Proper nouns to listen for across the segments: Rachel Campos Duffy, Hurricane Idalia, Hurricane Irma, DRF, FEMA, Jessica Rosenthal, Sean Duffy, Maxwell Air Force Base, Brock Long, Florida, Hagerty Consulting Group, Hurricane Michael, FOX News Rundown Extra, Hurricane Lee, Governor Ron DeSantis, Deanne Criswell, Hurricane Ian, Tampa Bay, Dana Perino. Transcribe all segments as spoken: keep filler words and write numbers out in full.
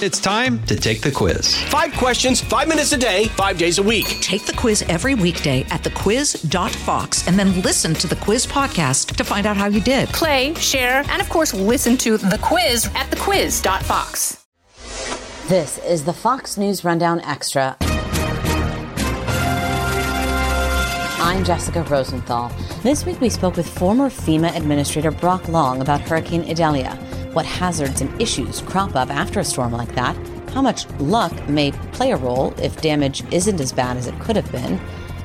It's time to take the quiz. Five questions, five minutes a day, five days a week. Take the quiz every weekday at the quiz dot fox and then listen to the quiz podcast to find out how you did. Play, share, and of course, listen to the quiz at the quiz dot fox. This is the Fox News Rundown Extra. I'm Jessica Rosenthal. This week we spoke with former FEMA Administrator Brock Long about Hurricane Idalia. What hazards and issues crop up after a storm like that, how much luck may play a role if damage isn't as bad as it could have been.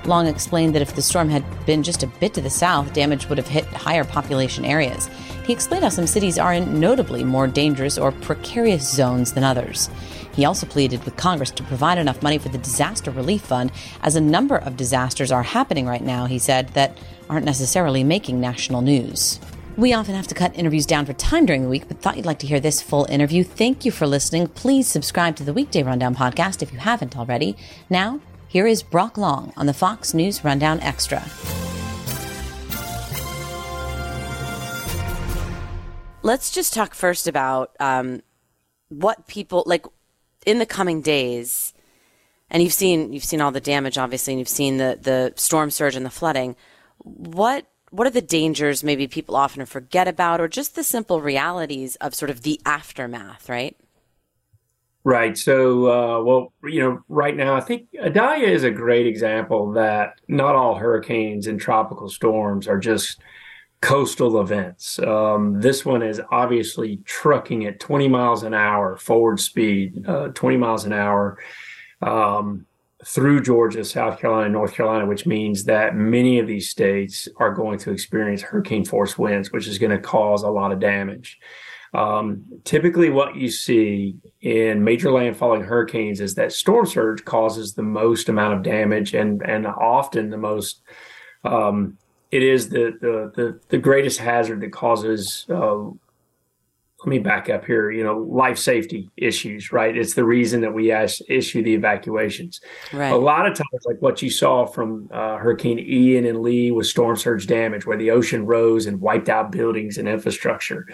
Long explained that if the storm had been just a bit to the south, damage would have hit higher population areas. He explained how some cities are in notably more dangerous or precarious zones than others. He also pleaded with Congress to provide enough money for the disaster relief fund, as a number of disasters are happening right now, he said, that aren't necessarily making national news. We often have to cut interviews down for time during the week, but thought you'd like to hear this full interview. Thank you for listening. Please subscribe to the Weekday Rundown podcast if you haven't already. Now, here is Brock Long on the Fox News Rundown Extra. Let's just talk first about um, what people, like, in the coming days, and you've seen you've seen all the damage, obviously, and you've seen the, the storm surge and the flooding. What What are the dangers maybe people often forget about, or just the simple realities of sort of the aftermath, right? Right. So, uh, well, you know, right now, I think Idalia is a great example that not all hurricanes and tropical storms are just coastal events. Um, this one is obviously trucking at twenty miles an hour, forward speed, uh, twenty miles an hour. Um through Georgia, South Carolina, North Carolina, which means that many of these states are going to experience hurricane force winds, which is going to cause a lot of damage. Um, typically what you see in major landfalling hurricanes is that storm surge causes the most amount of damage, and, and often the most, um, it is the, the, the, the greatest hazard that causes, uh, let me back up here, you know, life safety issues, right? It's the reason that we ask, issue the evacuations. Right. A lot of times, like what you saw from uh, Hurricane Ian and Lee was storm surge damage, where the ocean rose and wiped out buildings and infrastructure.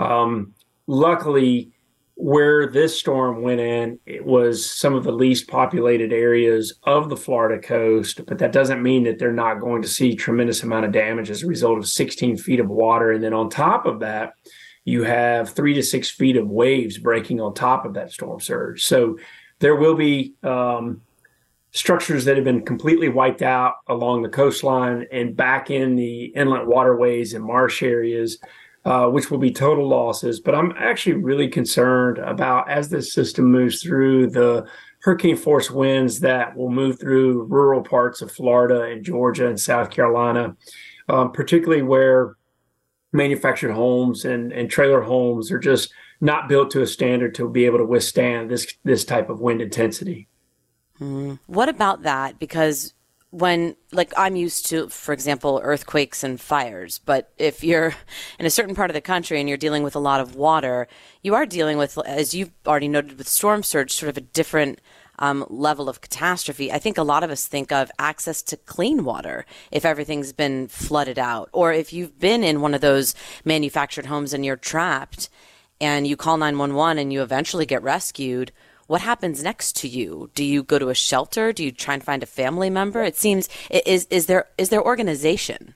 Um, luckily, where this storm went in, it was some of the least populated areas of the Florida coast, but that doesn't mean that they're not going to see tremendous amount of damage as a result of sixteen feet of water. And then on top of that, you have three to six feet of waves breaking on top of that storm surge. So there will be um, structures that have been completely wiped out along the coastline and back in the inlet waterways and marsh areas, uh, which will be total losses. But I'm actually really concerned about, as this system moves through, the hurricane force winds that will move through rural parts of Florida and Georgia and South Carolina, um, particularly where manufactured homes and, and trailer homes are just not built to a standard to be able to withstand this this type of wind intensity. Mm. What about that? Because when, like, I'm used to, for example, earthquakes and fires, but if you're in a certain part of the country and you're dealing with a lot of water, you are dealing with, as you've already noted with storm surge, sort of a different Um, level of catastrophe. I think a lot of us think of access to clean water if everything's been flooded out, or if you've been in one of those manufactured homes and you're trapped and you call nine one one and you eventually get rescued. What happens next to you? Do you go to a shelter? Do you try and find a family member? It seems, is is there is there organization?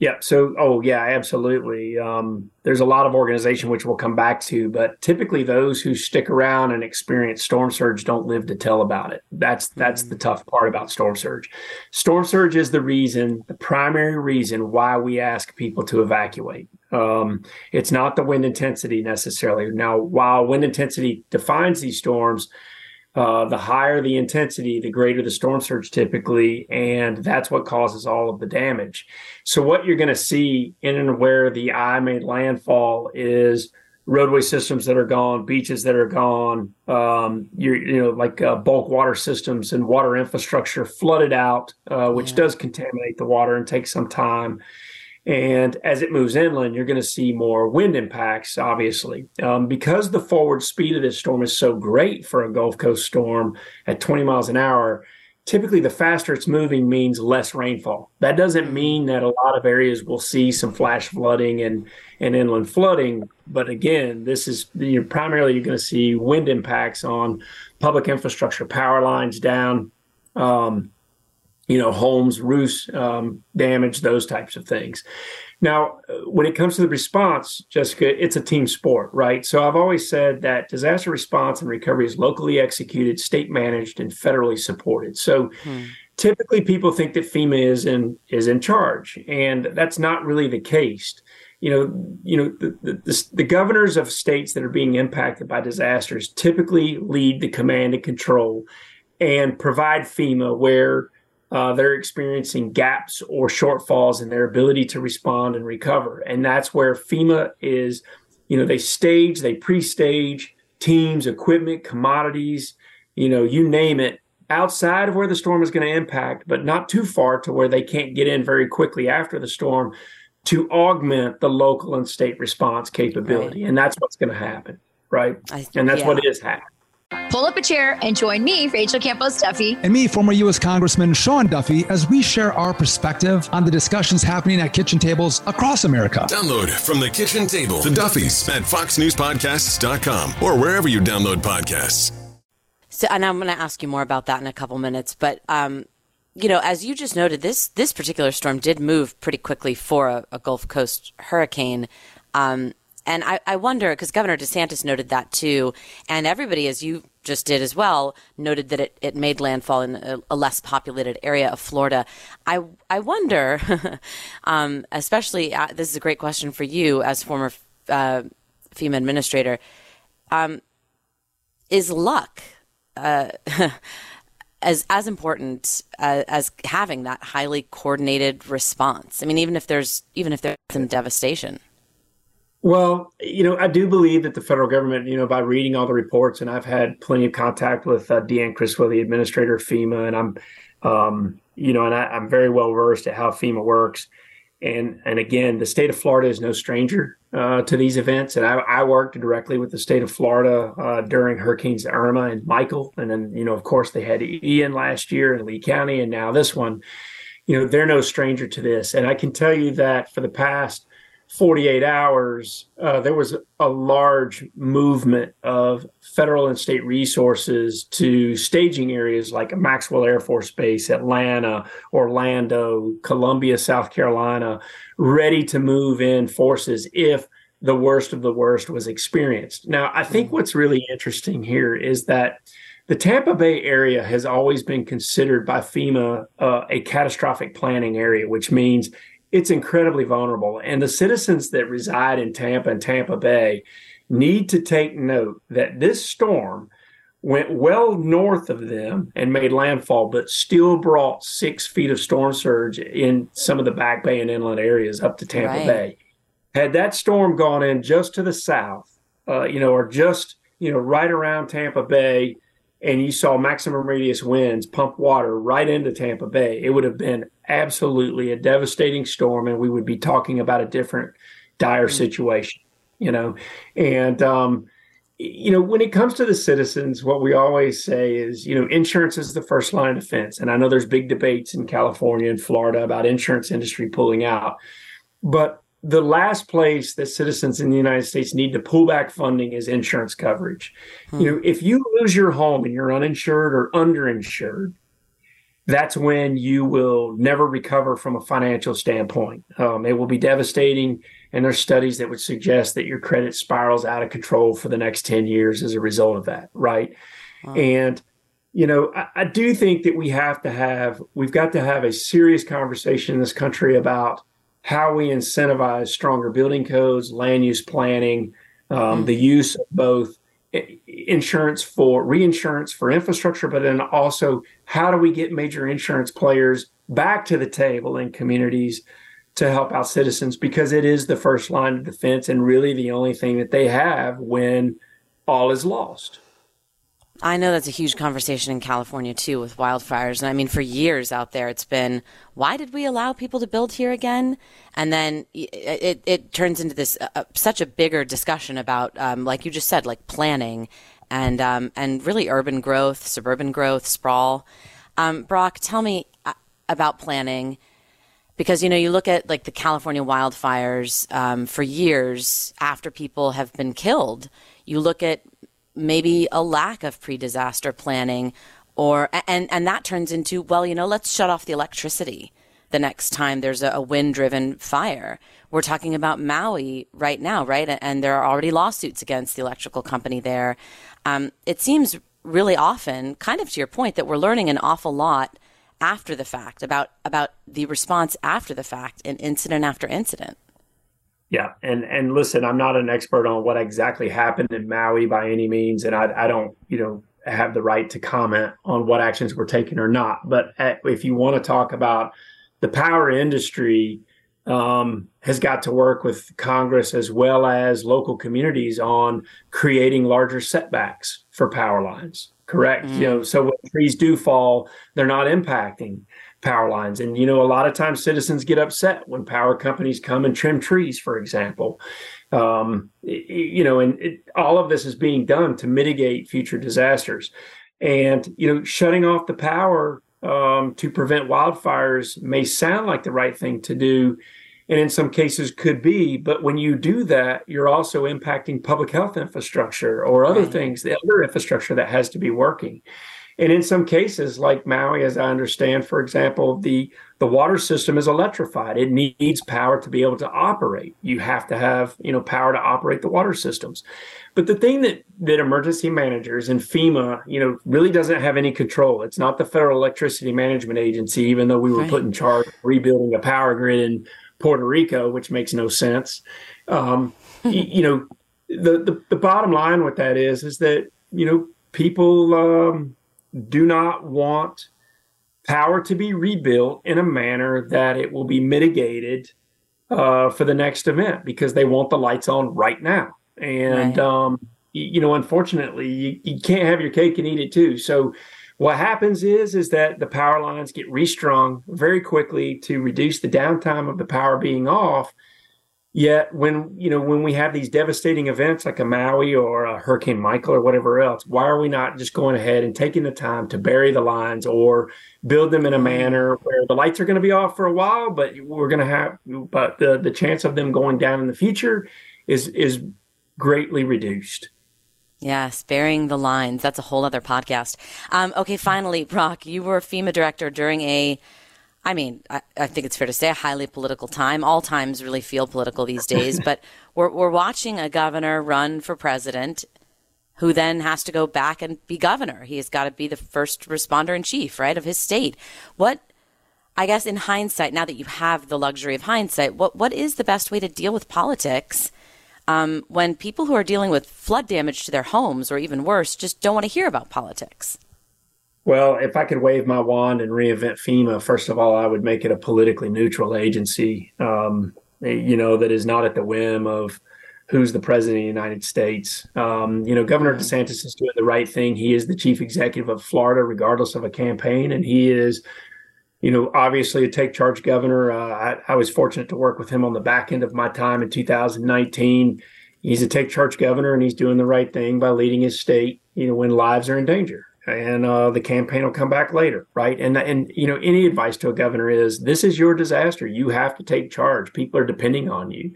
Yeah. So, oh yeah, absolutely. Um, there's a lot of organization, which we'll come back to, but typically those who stick around and experience storm surge don't live to tell about it. That's, that's the tough part about storm surge. Storm surge is the reason, the primary reason why we ask people to evacuate. Um, it's not the wind intensity necessarily. Now, while wind intensity defines these storms, Uh, the higher the intensity, the greater the storm surge typically, and that's what causes all of the damage. So what you're going to see in and where the eye made landfall is roadway systems that are gone, beaches that are gone, um, you're, you know, like uh, bulk water systems and water infrastructure flooded out, uh, which yeah. does contaminate the water and take some time. And as it moves inland, you're going to see more wind impacts, obviously. Um, because the forward speed of this storm is so great for a Gulf Coast storm at twenty miles an hour, typically the faster it's moving means less rainfall. That doesn't mean that a lot of areas will see some flash flooding and, and inland flooding. But again, this is you're primarily you're going to see wind impacts on public infrastructure, power lines down, um, you know, homes, roofs, um, damage, those types of things. Now, when it comes to the response, Jessica, it's a team sport, right? So I've always said that disaster response and recovery is locally executed, state managed, and federally supported. So hmm. typically people think that FEMA is in is in charge, and that's not really the case. You know, you know, the, the, the, the governors of states that are being impacted by disasters typically lead the command and control and provide FEMA where Uh, they're experiencing gaps or shortfalls in their ability to respond and recover. And that's where FEMA is, you know, they stage, they pre-stage teams, equipment, commodities, you know, you name it, outside of where the storm is going to impact, but not too far to where they can't get in very quickly after the storm to augment the local and state response capability. Right. And that's what's going to happen, right? I, and that's yeah. what is happening. Pull up a chair and join me, Rachel Campos Duffy, and me, former U S Congressman Sean Duffy, as we share our perspective on the discussions happening at kitchen tables across America. Download From the Kitchen Table to Duffy's at fox news podcasts dot com or wherever you download podcasts. So, and I'm going to ask you more about that in a couple minutes, but um, you know, as you just noted, this this particular storm did move pretty quickly for a, a Gulf Coast hurricane. Um, And I, I wonder, because Governor DeSantis noted that too, and everybody, as you just did as well, noted that it, it made landfall in a, a less populated area of Florida. I, I wonder, um, especially, uh, this is a great question for you as former uh, FEMA administrator, um, is luck uh, as, as important uh, as having that highly coordinated response? I mean, even if there's even if there's some devastation. Well, you know, I do believe that the federal government, you know, by reading all the reports, and I've had plenty of contact with uh, Deanne Criswell, the administrator of FEMA, and I'm, um, you know, and I, I'm very well versed at how FEMA works. And and again, the state of Florida is no stranger uh, to these events. And I, I worked directly with the state of Florida uh, during Hurricanes Irma and Michael. And then, you know, of course, they had Ian last year in Lee County, and now this one. You know, they're no stranger to this. And I can tell you that for the past forty-eight hours, uh, there was a large movement of federal and state resources to staging areas like Maxwell Air Force Base, Atlanta, Orlando, Columbia, South Carolina, ready to move in forces if the worst of the worst was experienced. Now, I think what's really interesting here is that the Tampa Bay area has always been considered by FEMA uh, a catastrophic planning area, which means it's incredibly vulnerable. And the citizens that reside in Tampa and Tampa Bay need to take note that this storm went well north of them and made landfall, but still brought six feet of storm surge in some of the back bay and inland areas up to Tampa right. Bay. Had that storm gone in just to the south, uh, you know, or just, you know, right around Tampa Bay, and you saw maximum radius winds pump water right into Tampa Bay, it would have been absolutely a devastating storm, and we would be talking about a different dire situation, you know. And, um, you know, when it comes to the citizens, what we always say is, you know, insurance is the first line of defense. And I know there's big debates in California and Florida about insurance industry pulling out. But the last place that citizens in the United States need to pull back funding is insurance coverage. Hmm. You know, if you lose your home and you're uninsured or underinsured, that's when you will never recover from a financial standpoint. Um, it will be devastating. And there's studies that would suggest that your credit spirals out of control for the next ten years as a result of that. Right. Wow. And, you know, I, I do think that we have to have, we've got to have a serious conversation in this country about how we incentivize stronger building codes, land use planning, um, mm. the use of both insurance for reinsurance for infrastructure, but then also how do we get major insurance players back to the table in communities to help out citizens, because it is the first line of defense and really the only thing that they have when all is lost. I know that's a huge conversation in California, too, with wildfires. And I mean, for years out there, it's been, why did we allow people to build here again? And then it it turns into this uh, such a bigger discussion about, um, like you just said, like planning and um, and really urban growth, suburban growth, sprawl. Um, Brock, tell me about planning, because, you know, you look at like the California wildfires um, for years after people have been killed. You look at maybe a lack of pre-disaster planning, or and, and that turns into, well, you know, let's shut off the electricity the next time there's a wind-driven fire. We're talking about Maui right now, right? And there are already lawsuits against the electrical company there. Um, it seems really often, kind of to your point, that we're learning an awful lot after the fact about, about the response after the fact in incident after incident. Yeah. And, and listen, I'm not an expert on what exactly happened in Maui by any means. And I, I don't, you know, have the right to comment on what actions were taken or not. But at, if you want to talk about the power industry, um, has got to work with Congress as well as local communities on creating larger setbacks for power lines. Correct. Mm-hmm. You know, so when trees do fall, they're not impacting power lines. And, you know, a lot of times citizens get upset when power companies come and trim trees, for example. Um, you know, and it, all of this is being done to mitigate future disasters. And, you know, shutting off the power Um, to prevent wildfires may sound like the right thing to do, and in some cases could be, but when you do that, you're also impacting public health infrastructure or other things, the other infrastructure that has to be working. And in some cases, like Maui, as I understand, for example, the, the water system is electrified. It needs power to be able to operate. You have to have, you know, power to operate the water systems. But the thing that, that emergency managers and FEMA, you know, really doesn't have any control. It's not the Federal Electricity Management Agency, even though we were right. put in charge of rebuilding a power grid in Puerto Rico, which makes no sense. Um, you, you know, the, the, the bottom line with that is, is that, you know, people... Um, do not want power to be rebuilt in a manner that it will be mitigated uh, for the next event, because they want the lights on right now. And, right. Um, you know, unfortunately, you, you can't have your cake and eat it too. So what happens is, is that the power lines get restrung very quickly to reduce the downtime of the power being off. Yet when, you know, when we have these devastating events like a Maui or a Hurricane Michael or whatever else, why are we not just going ahead and taking the time to bury the lines or build them in a manner where the lights are going to be off for a while, but we're going to have, but the, the chance of them going down in the future is, is greatly reduced. Yes, burying the lines. That's a whole other podcast. Um, okay, finally, Brock, you were FEMA director during a I mean, I, I think it's fair to say a highly political time. All times really feel political these days, but we're we're watching a governor run for president who then has to go back and be governor. He has got to be the first responder in chief, right, of his state. What, I guess in hindsight, now that you have the luxury of hindsight, what what is the best way to deal with politics um, when people who are dealing with flood damage to their homes or even worse just don't want to hear about politics? Well, if I could wave my wand and reinvent FEMA, first of all, I would make it a politically neutral agency, um, you know, that is not at the whim of who's the president of the United States. Um, you know, Governor DeSantis is doing the right thing. He is the chief executive of Florida, regardless of a campaign. And he is, you know, obviously a take charge governor. Uh, I, I was fortunate to work with him on the back end of my time in two thousand nineteen. He's a take charge governor, and he's doing the right thing by leading his state, you know, when lives are in danger. And uh, the campaign will come back later, right? And, and you know, any advice to a governor is, this is your disaster. You have to take charge. People are depending on you.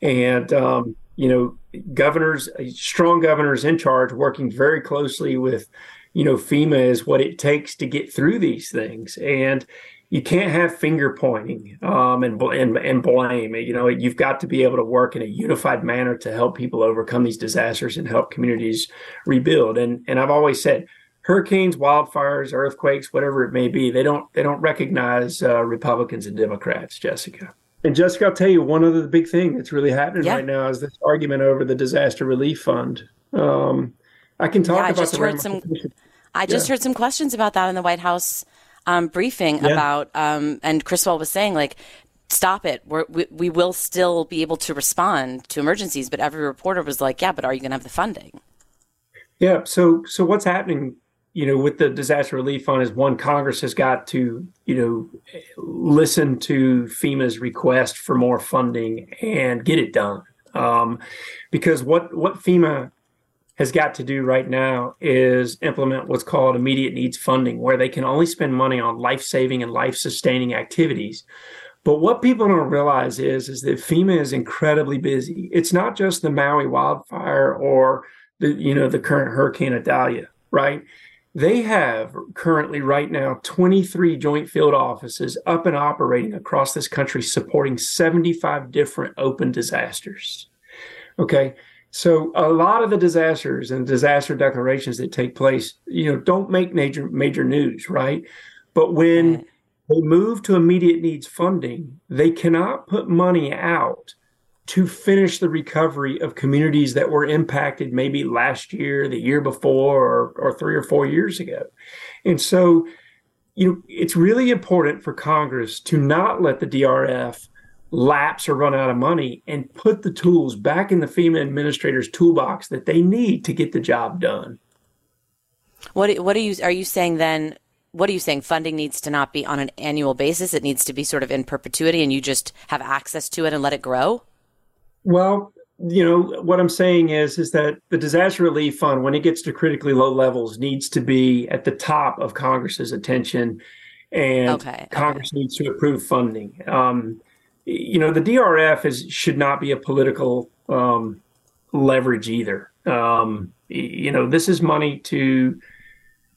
And, um, you know, governors, strong governors in charge, working very closely with, you know, FEMA is what it takes to get through these things. And you can't have finger pointing um, and, and, and blame. You know, you've got to be able to work in a unified manner to help people overcome these disasters and help communities rebuild. And, and I've always said, hurricanes, wildfires, earthquakes, whatever it may be, they don't they don't recognize uh, Republicans and Democrats, Jessica. And Jessica, I'll tell you, one other big thing that's really happening yeah. right now is this argument over the disaster relief fund. Um, I can talk yeah, about I just the heard some. I yeah. just heard some questions about that in the White House um, briefing yeah. about, um, and Criswell was saying, like, stop it. We're, we we will still be able to respond to emergencies, but every reporter was like, yeah, but are you going to have the funding? Yeah. So so what's happening? You know, with the disaster relief fund is one, Congress has got to, you know, listen to FEMA's request for more funding and get it done. Um, because what, what FEMA has got to do right now is implement what's called immediate needs funding, where they can only spend money on life-saving and life-sustaining activities. But what people don't realize is, is that FEMA is incredibly busy. It's not just the Maui wildfire or the, you know, the current Hurricane Idalia, right? They have currently right now twenty-three joint field offices up and operating across this country, supporting seventy-five different open disasters. Okay. So a lot of the disasters and disaster declarations that take place, you know, don't make major major news, right? But when they move to immediate needs funding, they cannot put money out to finish the recovery of communities that were impacted maybe last year, the year before, or, or three or four years ago. And so, you know, it's really important for Congress to not let the D R F lapse or run out of money and put the tools back in the FEMA administrator's toolbox that they need to get the job done. What, what are you, are you saying then, what are you saying? Funding needs to not be on an annual basis. It needs to be sort of in perpetuity and you just have access to it and let it grow? Well, you know, what I'm saying is, is that the disaster relief fund, when it gets to critically low levels, needs to be at the top of Congress's attention, and okay, Congress okay. needs to approve funding. Um, you know, the D R F is should not be a political um, leverage either. Um, you know, this is money to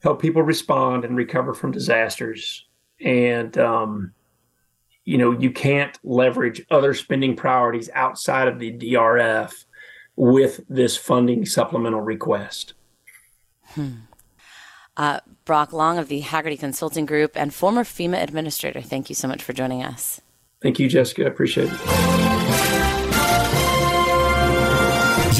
help people respond and recover from disasters. And, um, you know, you can't leverage other spending priorities outside of the D R F with this funding supplemental request. Hmm. Uh, Brock Long of the Hagerty Consulting Group and former FEMA administrator, thank you so much for joining us. Thank you, Jessica. I appreciate it.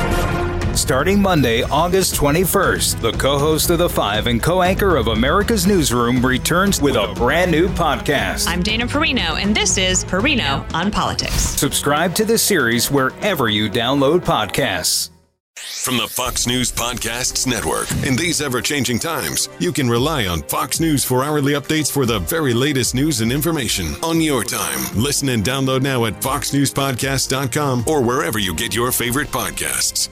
Starting Monday, August twenty-first, the co-host of The Five and co-anchor of America's Newsroom returns with a brand new podcast. I'm Dana Perino, and this is Perino on Politics. Subscribe to the series wherever you download podcasts. From the Fox News Podcasts Network. In these ever-changing times, you can rely on Fox News for hourly updates for the very latest news and information on your time. Listen and download now at fox news podcasts dot com or wherever you get your favorite podcasts.